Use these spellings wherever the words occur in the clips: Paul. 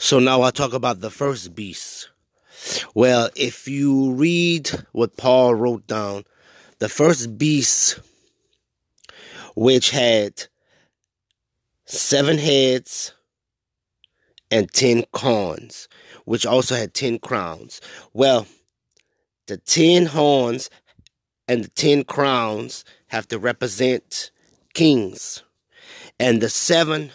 So now I'll talk about the first beast. Well, if you read what Paul wrote down, the first beast, which had 7 heads and 10 horns, which also had 10 crowns. Well, the 10 horns and the 10 crowns have to represent kings, and the 7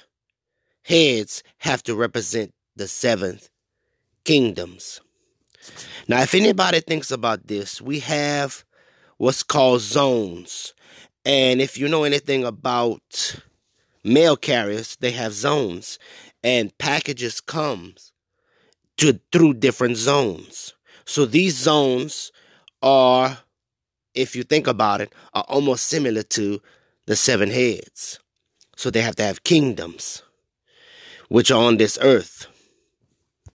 heads have to represent the 7 kingdoms. Now, if anybody thinks about this, we have what's called zones. And if you know anything about mail carriers, they have zones. And packages come through different zones. So these zones are, if you think about it, are almost similar to the 7 heads. So they have to have kingdoms, which are on this earth.